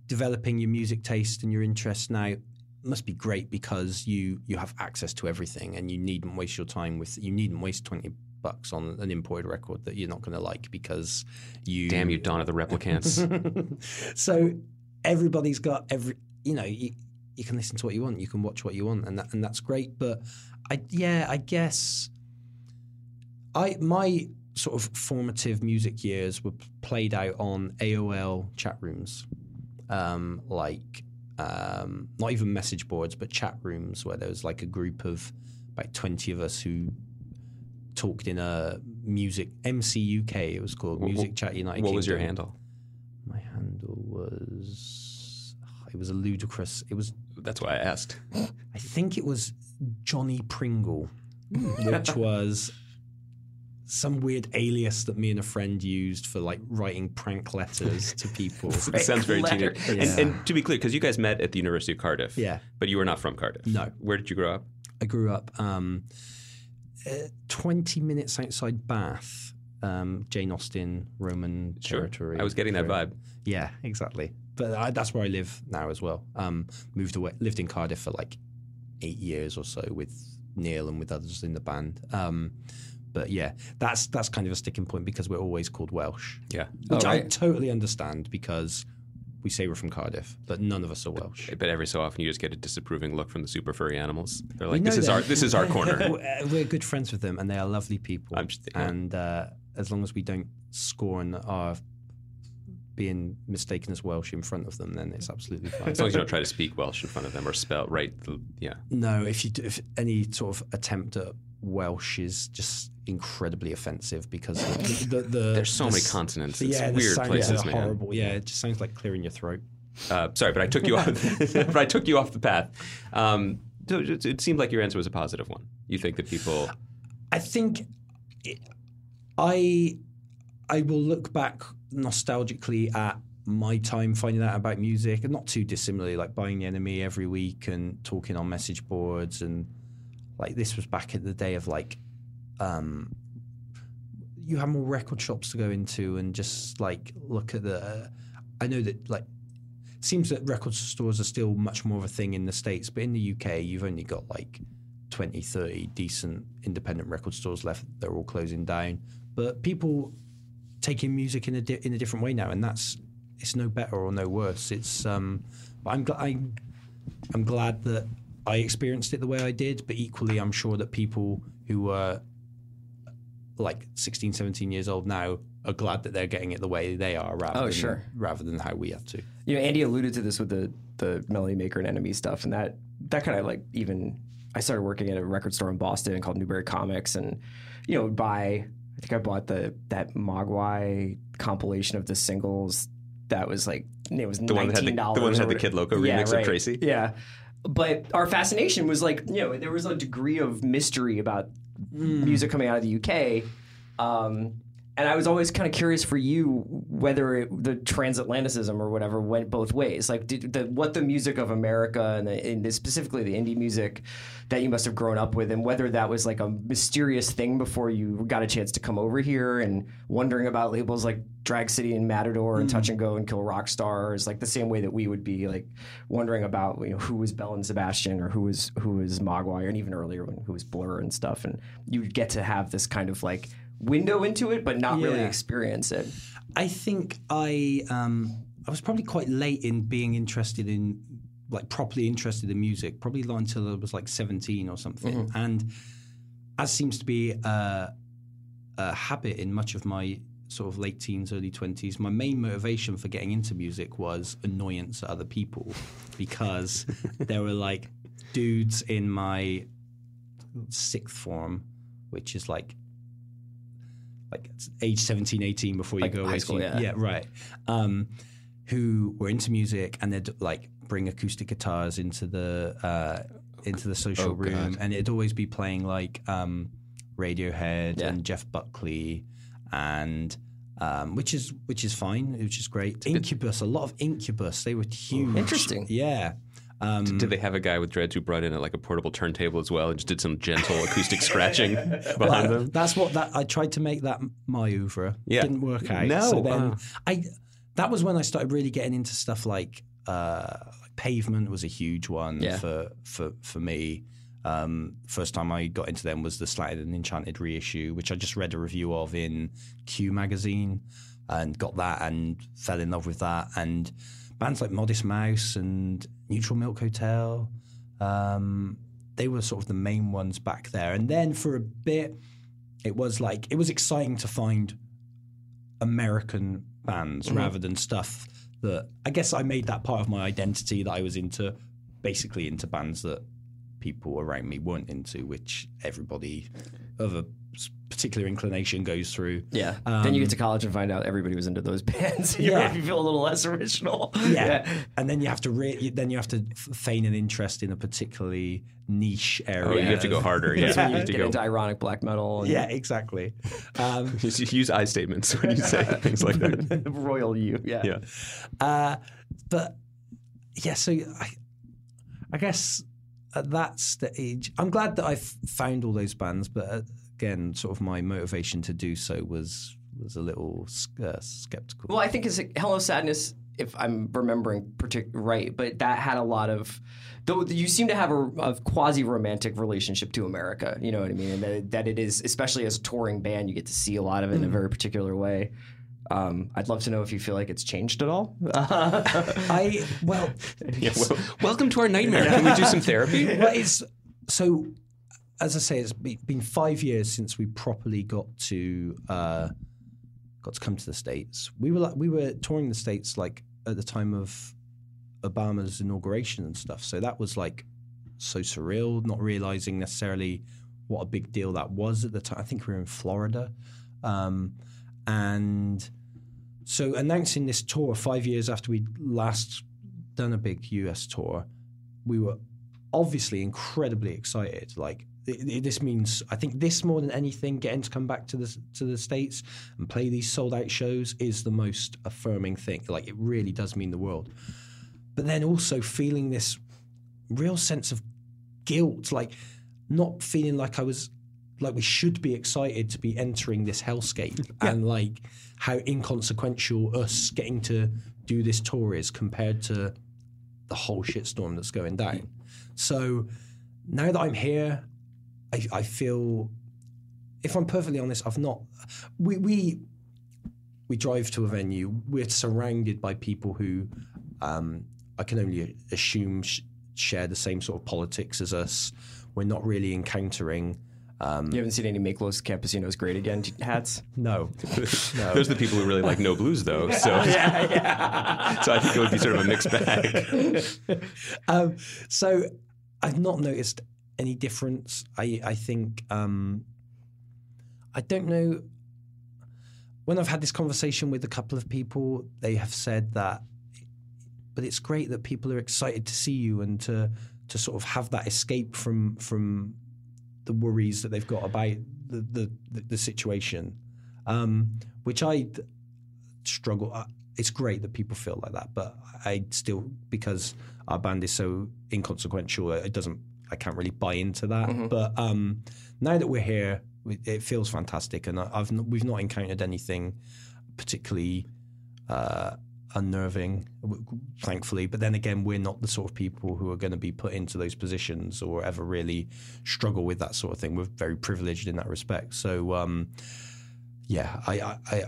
developing your music taste and your interests now. Must be great because you you have access to everything and you needn't waste your time with you needn't waste twenty bucks on an imported record that you're not going to like because you damn you Dawn of the Replicants. So everybody's got every you know you, you can listen to what you want, you can watch what you want, and that, and that's great. But I yeah I guess I my sort of formative music years were played out on A O L chat rooms, um, like. Um, not even message boards, but chat rooms where there was like a group of about twenty of us who talked in a music, M C U K it was called, what, Music Chat United Kingdom. What was your handle? My handle was, it was a ludicrous, it was. That's why I asked. I think it was Johnny Pringle, which was some weird alias that me and a friend used for like writing prank letters to people. It sounds very teenager. Yeah. And, and to be clear, because you guys met at the University of Cardiff, yeah, but you were not from Cardiff. No. Where did you grow up? I grew up um, uh, twenty minutes outside Bath, um, Jane Austen, Roman sure. territory. I was getting that vibe. Yeah, exactly. But I, that's where I live now as well. Um, moved away, lived in Cardiff for like eight years or so with Neil and with others in the band. Um, But yeah, that's that's kind of a sticking point because we're always called Welsh. Yeah. Which oh, right. I totally understand because we say we're from Cardiff, but none of us are Welsh. But every so often you just get a disapproving look from the super furry animals. They're like, this is our this is our corner. We're good friends with them and they are lovely people. I'm just, yeah. And uh, as long as we don't scorn our being mistaken as Welsh in front of them, then it's absolutely fine. As long as you don't try to speak Welsh in front of them or spell right. Yeah. No, if you do, if any sort of attempt at Welsh is just incredibly offensive because the, the, the, there's so the, many consonants. It's yeah, weird places, man. Horrible. Yeah, it just sounds like clearing your throat. Uh, sorry, but I took you off. But I took you off the path. Um, so it, it seemed like your answer was a positive one. You think that people? I think it, I I will look back nostalgically at my time finding out about music, and not too dissimilarly, like buying The Enemy every week and talking on message boards and. Like, this was back in the day of, like, um, you had more record shops to go into and just, like, look at the... Uh, I know that, like, it seems that record stores are still much more of a thing in the States, but in the U K, you've only got, like, twenty, thirty decent independent record stores left. They're all closing down. But people taking music in a, di in a different way now, and that's... It's no better or no worse. It's... Um, but I'm... I'm I'm glad that I experienced it the way I did, but equally I'm sure that people who are like sixteen, seventeen years old now are glad that they're getting it the way they are rather, oh, than, sure. rather than how we have to. You know, Andy alluded to this with the, the Melody Maker and Enemy stuff, and that, that kind of like even... I started working at a record store in Boston called Newberry Comics, and, you know, buy... I think I bought the that Mogwai compilation of the singles that was like... It was the nineteen dollars. One that had the, the one that had the Kid Loco yeah, remix right. of Tracy. Yeah. But our fascination was like, you know, there was a degree of mystery about mm. music coming out of the U K. Um, and I was always kind of curious for you whether it, the transatlanticism or whatever went both ways. Like did the, what the music of America and, the, and the, specifically the indie music that you must have grown up with, and whether that was like a mysterious thing before you got a chance to come over here, and wondering about labels like Drag City and Matador mm. and Touch and Go and Kill Rock Stars, like the same way that we would be like wondering about, you know, who was Bell and Sebastian or who was who was Mogwai, and even earlier when who was Blur and stuff. And you get to have this kind of like window into it, but not yeah. really experience it. I think I um, I was probably quite late in being interested in, like properly interested in music, probably not until I was like seventeen or something. Mm-hmm. And as seems to be a, a habit in much of my sort of late teens, early twenties, my main motivation for getting into music was annoyance at other people, because there were like dudes in my sixth form, which is like like age seventeen, eighteen before you like go high school, yeah. yeah, right. Um, who were into music, and they'd like bring acoustic guitars into the uh, into the social oh, room, God. And it'd always be playing like um, Radiohead yeah. and Jeff Buckley, and um, which is which is fine, which is great. Incubus, a lot of Incubus, they were huge. Interesting, yeah. Um, did they have a guy with dreads who brought in a, like a portable turntable as well and just did some gentle acoustic scratching behind well, them? That's what that I tried to make that my oeuvre. Yeah. Didn't work out. No. So then uh. I that was when I started really getting into stuff like uh, like Pavement was a huge one yeah. for for for me. Um, first time I got into them was the Slanted and Enchanted reissue, which I just read a review of in Q magazine and got that and fell in love with that. And bands like Modest Mouse and Neutral Milk Hotel, um, they were sort of the main ones back there. And then for a bit, it was like, it was exciting to find American bands mm-hmm. rather than stuff that, I guess I made that part of my identity, that I was into, basically into bands that people around me weren't into, which everybody of a particular inclination goes through. Yeah. Um, then you get to college and find out everybody was into those bands. You yeah. know, you feel a little less original. Yeah. yeah. And then you have to re- then you have to feign an interest in a particularly niche area. Oh, you have to go harder. Yeah. That's when you, you have to get go. into ironic black metal. And... Yeah, exactly. Um, Just use I statements when you say things like that. Royal you. Yeah. Yeah. Uh, but yeah, so I, I guess at that stage, I'm glad that I found all those bands, but. Uh, Again, sort of my motivation to do so was was a little uh, skeptical. Well, I think it's like Hello Sadness, if I'm remembering partic- right, but that had a lot of, though you seem to have a, a quasi-romantic relationship to America, you know what I mean? And that, that it is, especially as a touring band, you get to see a lot of it mm-hmm. in a very particular way. Um, I'd love to know if you feel like it's changed at all. I, well, yeah, well. Welcome to our nightmare. Can we do some therapy? Well, it's, so... As I say, it's been five years since we properly got to uh, got to come to the States. We were like, we were touring the States like at the time of Obama's inauguration and stuff. So that was like so surreal, not realizing necessarily what a big deal that was at the time. I think we were in Florida, um, and so announcing this tour five years after we'd last done a big U S tour, we were obviously incredibly excited, like. This means, I think, this more than anything, getting to come back to the to the States and play these sold out shows is the most affirming thing. Like, it really does mean the world. But then also feeling this real sense of guilt, like not feeling like I was, like we should be excited to be entering this hellscape yeah. and like how inconsequential us getting to do this tour is compared to the whole shitstorm that's going down. So now that I'm here. I, I feel, if I'm perfectly honest, I've not. We we we drive to a venue. We're surrounded by people who um, I can only assume sh- share the same sort of politics as us. We're not really encountering... Um, you haven't seen any Make Los Campesinos Great Again hats? No. no. Those are the people who really like No Blues, though. So yeah, yeah. So I think it would be sort of a mixed bag. um, so I've not noticed any difference. I, I think... Um, I don't know... When I've had this conversation with a couple of people, they have said that, but it's great that people are excited to see you and to to sort of have that escape from from the worries that they've got about the the, the, the situation, um, which I struggle. It's great that people feel like that, but I still, because our band is so inconsequential, it doesn't. I can't really buy into that. Mm-hmm. But um, now that we're here, it feels fantastic, and I've not, we've not encountered anything particularly uh, unnerving, thankfully. But then again, we're not the sort of people who are going to be put into those positions or ever really struggle with that sort of thing. We're very privileged in that respect. So, um, yeah, I, I, I,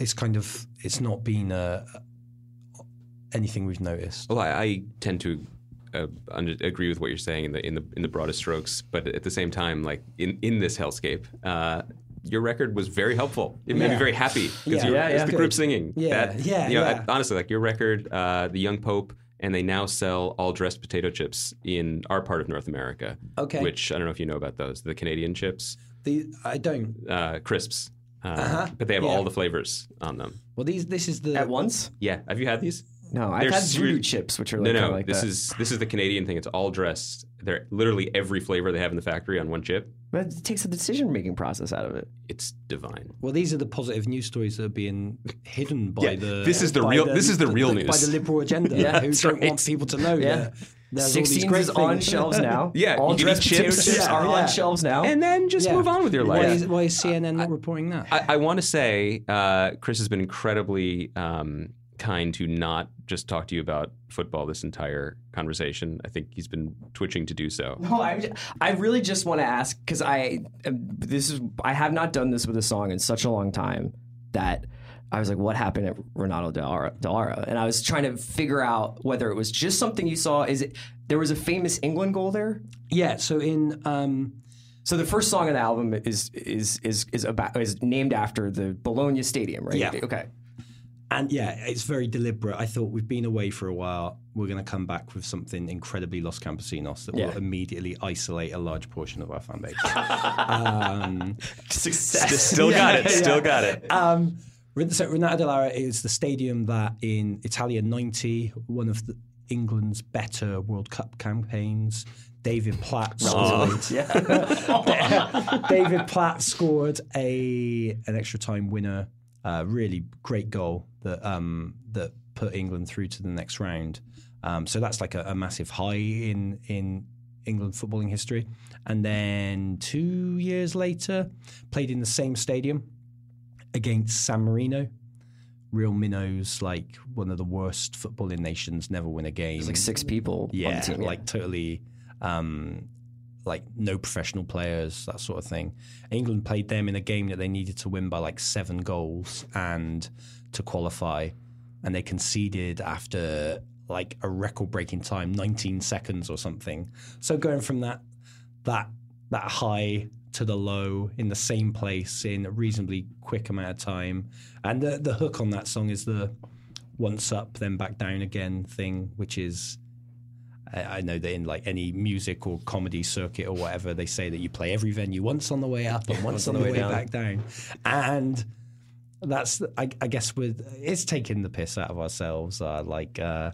it's kind of it's not been uh, anything we've noticed. Well, I, I tend to. Uh, under, agree with what you're saying in the in the in the broadest strokes, but at the same time, like in, in this hellscape, uh, your record was very helpful. It made yeah. me very happy because yeah, yeah, it's yeah. the group singing. Yeah, that, yeah, you know, yeah. I, honestly, like your record, uh, the Young Pope, and they now sell all dressed potato chips in our part of North America. Okay, which I don't know if you know about those, the Canadian chips. The I don't uh, crisps, uh, uh-huh. but they have yeah. all the flavors on them. Well, these this is the at once. Yeah, have you had these? No, I've There's had voodoo chips, which are like, no, no. Like this that. is this is the Canadian thing. It's all dressed. They're literally every flavor they have in the factory on one chip. But it takes the decision-making process out of it. It's divine. Well, these are the positive news stories that are being hidden by yeah, the. This is the real. The, this is the real the, news by the liberal agenda. yeah, who don't right. want people to know. Yeah. yeah. Sick Scenes is on shelves now. yeah, all dressed chips, chips yeah, are yeah. on shelves now. And then just yeah. move on with your life. Why is, why is C N N I, not reporting that? I, I want to say, uh, Chris has been incredibly. Um, kind to not just talk to you about football this entire conversation. I think he's been twitching to do so. No, I, I really just want to ask, because I this is I have not done this with a song in such a long time that I was like, what happened at Renato Dallara? And I was trying to figure out whether it was just something you saw. Is it there was a famous England goal there? Yeah. So in um, so the first song on the album is is is is about is named after the Bologna Stadium, right? Yeah. Okay. And yeah, it's very deliberate. I thought we've been away for a while. We're going to come back with something incredibly Los Campesinos that yeah. will immediately isolate a large portion of our fan base. um, Success. Still got yeah, it. Still yeah. got it. Um, so Renato Dallara is the stadium that in Italia ninety, one of the, England's better World Cup campaigns, David Platt scored. Yeah. David Platt scored a an extra time winner. Uh, really great goal that um, that put England through to the next round. Um, so that's like a, a massive high in in England footballing history. And then two years later, played in the same stadium against San Marino. Real minnows, like one of the worst footballing nations, never win a game. There's like six people. Yeah, on the team, yeah. like totally, um, like no professional players, that sort of thing. England played them in a game that they needed to win by like seven goals and to qualify, and they conceded after like a record-breaking time, nineteen seconds or something. So going from that that that high to the low in the same place in a reasonably quick amount of time. And the the hook on that song is the once up then back down again thing, which is I know that in like any music or comedy circuit or whatever, they say that you play every venue once on the way up and once on the way, way back down. And that's, I, I guess, with it's taking the piss out of ourselves, uh, like uh,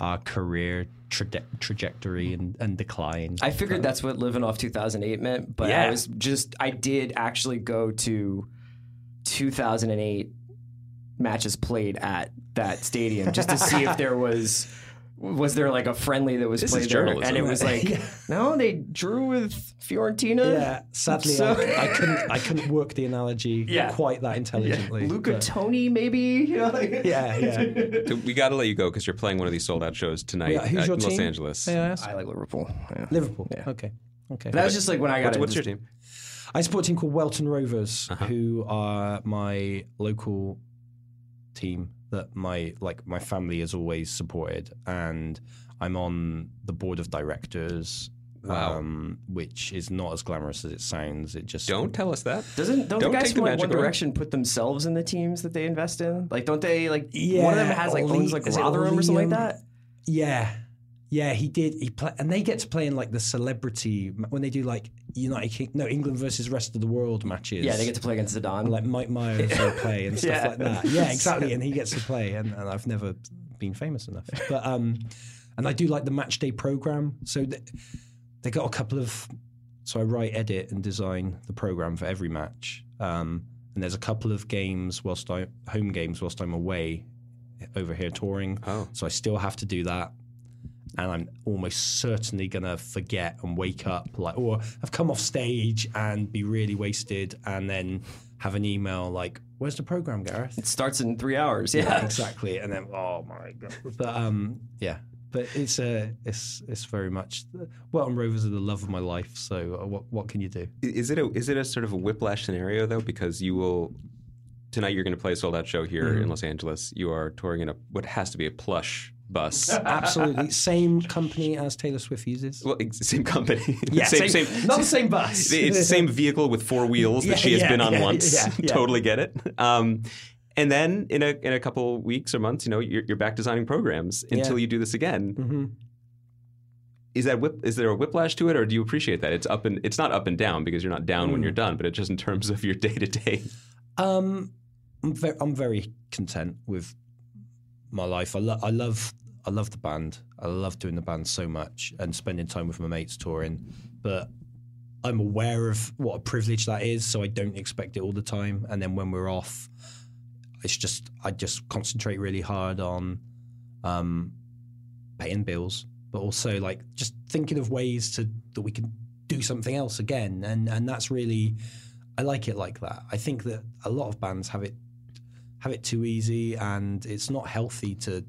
our career traje- trajectory and, and decline. I figured that's what Living Off two thousand eight meant, but yeah. I was just, I did actually go to two thousand eight matches played at that stadium just to see if there was... Was there like a friendly that was this played there? And it was like, yeah. no, they drew with Fiorentina. Yeah, sadly, so. I, I couldn't. I couldn't work the analogy yeah. quite that intelligently. Yeah. Luca Toni, maybe. You know, like. Yeah, yeah. So we got to let you go because you're playing one of these sold out shows tonight. Yeah, who's your team? Los Angeles. Yeah, I, I like Liverpool. Yeah. Liverpool. Yeah. Okay. Okay. But that was just like when I got. What's, what's your team? I support a team called Welton Rovers, uh-huh. who are my local team. that my like my family has always supported, and I'm on the board of directors. Wow. Um, which is not as glamorous as it sounds. It just don't tell us that. Doesn't don't, don't the guys from One Direction put themselves in the teams that they invest in? Like, don't they? Like, yeah, one of them has like Oli, owns like Rotherham or something like that. Yeah, yeah, he did. He play, and they get to play in like the celebrity when they do like United King, no England versus rest of the world matches. Yeah, they get to play against Zidane. Like Mike Myers will play and stuff yeah. like that. Yeah, exactly. And he gets to play. And, and I've never been famous enough, but um, and I do like the match day program. So. Th- They got a couple of, so I write, edit, and design the program for every match. Um, and there's a couple of games whilst I home games whilst I'm away over here touring. Oh. So I still have to do that, and I'm almost certainly gonna forget and wake up like, or I've come off stage and be really wasted, and then have an email like, "Where's the program, Gareth? It starts in three hours." Yeah, yeah exactly. And then, oh my god. But um, yeah. But it's uh, it's it's very much Welton Rovers are the love of my life. So what what can you do? Is it a is it a sort of a whiplash scenario though? Because you will tonight you're going to play a sold out show here mm-hmm. in Los Angeles. You are touring in a what has to be a plush bus. Absolutely, same company as Taylor Swift uses. Well, same company. Yeah, same, same, same not the same bus. It's the same vehicle with four wheels yeah, that she has yeah, been on yeah, once. Yeah, yeah. Totally get it. Um, And then in a in a couple weeks or months, you know, you're, you're back designing programs until yeah. you do this again. Mm-hmm. Is that whip, is there a whiplash to it, or do you appreciate that it's up and it's not up and down because you're not down mm. when you're done, but it's just in terms of your day to day. Um, I'm very I'm very content with my life. I love I love I love the band. I love doing the band so much and spending time with my mates touring, but I'm aware of what a privilege that is, so I don't expect it all the time. And then when we're off. It's just I just concentrate really hard on um, paying bills, but also like just thinking of ways to that we can do something else again, and and that's really I like it like that. I think that a lot of bands have it have it too easy, and it's not healthy to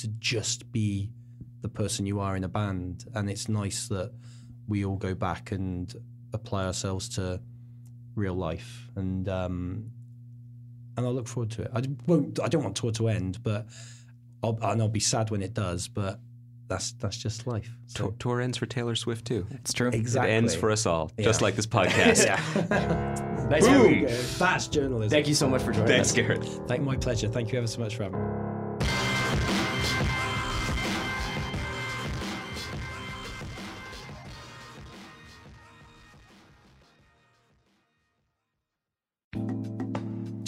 to just be the person you are in a band. And it's nice that we all go back and apply ourselves to real life and. Um, And I look forward to it. I won't. I don't want tour to end, but I'll, and I'll be sad when it does. But that's that's just life. So. Tour, tour ends for Taylor Swift too. It's true. Exactly. It ends for us all, yeah. just like this podcast. yeah. Nice Boom. That's journalism. Thank you so much for joining Thanks, us. Thanks, Gareth. Thank my pleasure. Thank you ever so much for having me.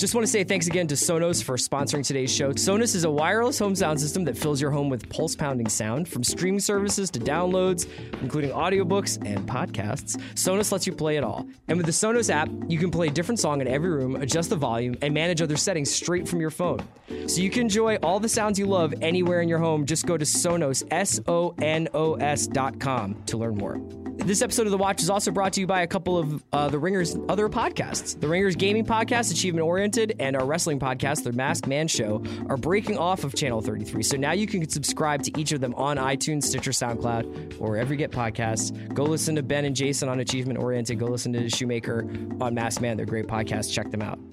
Just want to say thanks again to Sonos for sponsoring today's show. Sonos is a wireless home sound system that fills your home with pulse-pounding sound. From streaming services to downloads, including audiobooks and podcasts, Sonos lets you play it all. And with the Sonos app, you can play a different song in every room, adjust the volume, and manage other settings straight from your phone. So you can enjoy all the sounds you love anywhere in your home. Just go to Sonos, S O N O S dot com to learn more. This episode of The Watch is also brought to you by a couple of uh, The Ringer's other podcasts. The Ringer's gaming podcast, Achievement Oriented, and our wrestling podcast, The Masked Man Show, are breaking off of Channel thirty-three. So now you can subscribe to each of them on iTunes, Stitcher, SoundCloud, or wherever you get podcasts. Go listen to Ben and Jason on Achievement Oriented. Go listen to Shoemaker on Masked Man. They're great podcasts. Check them out.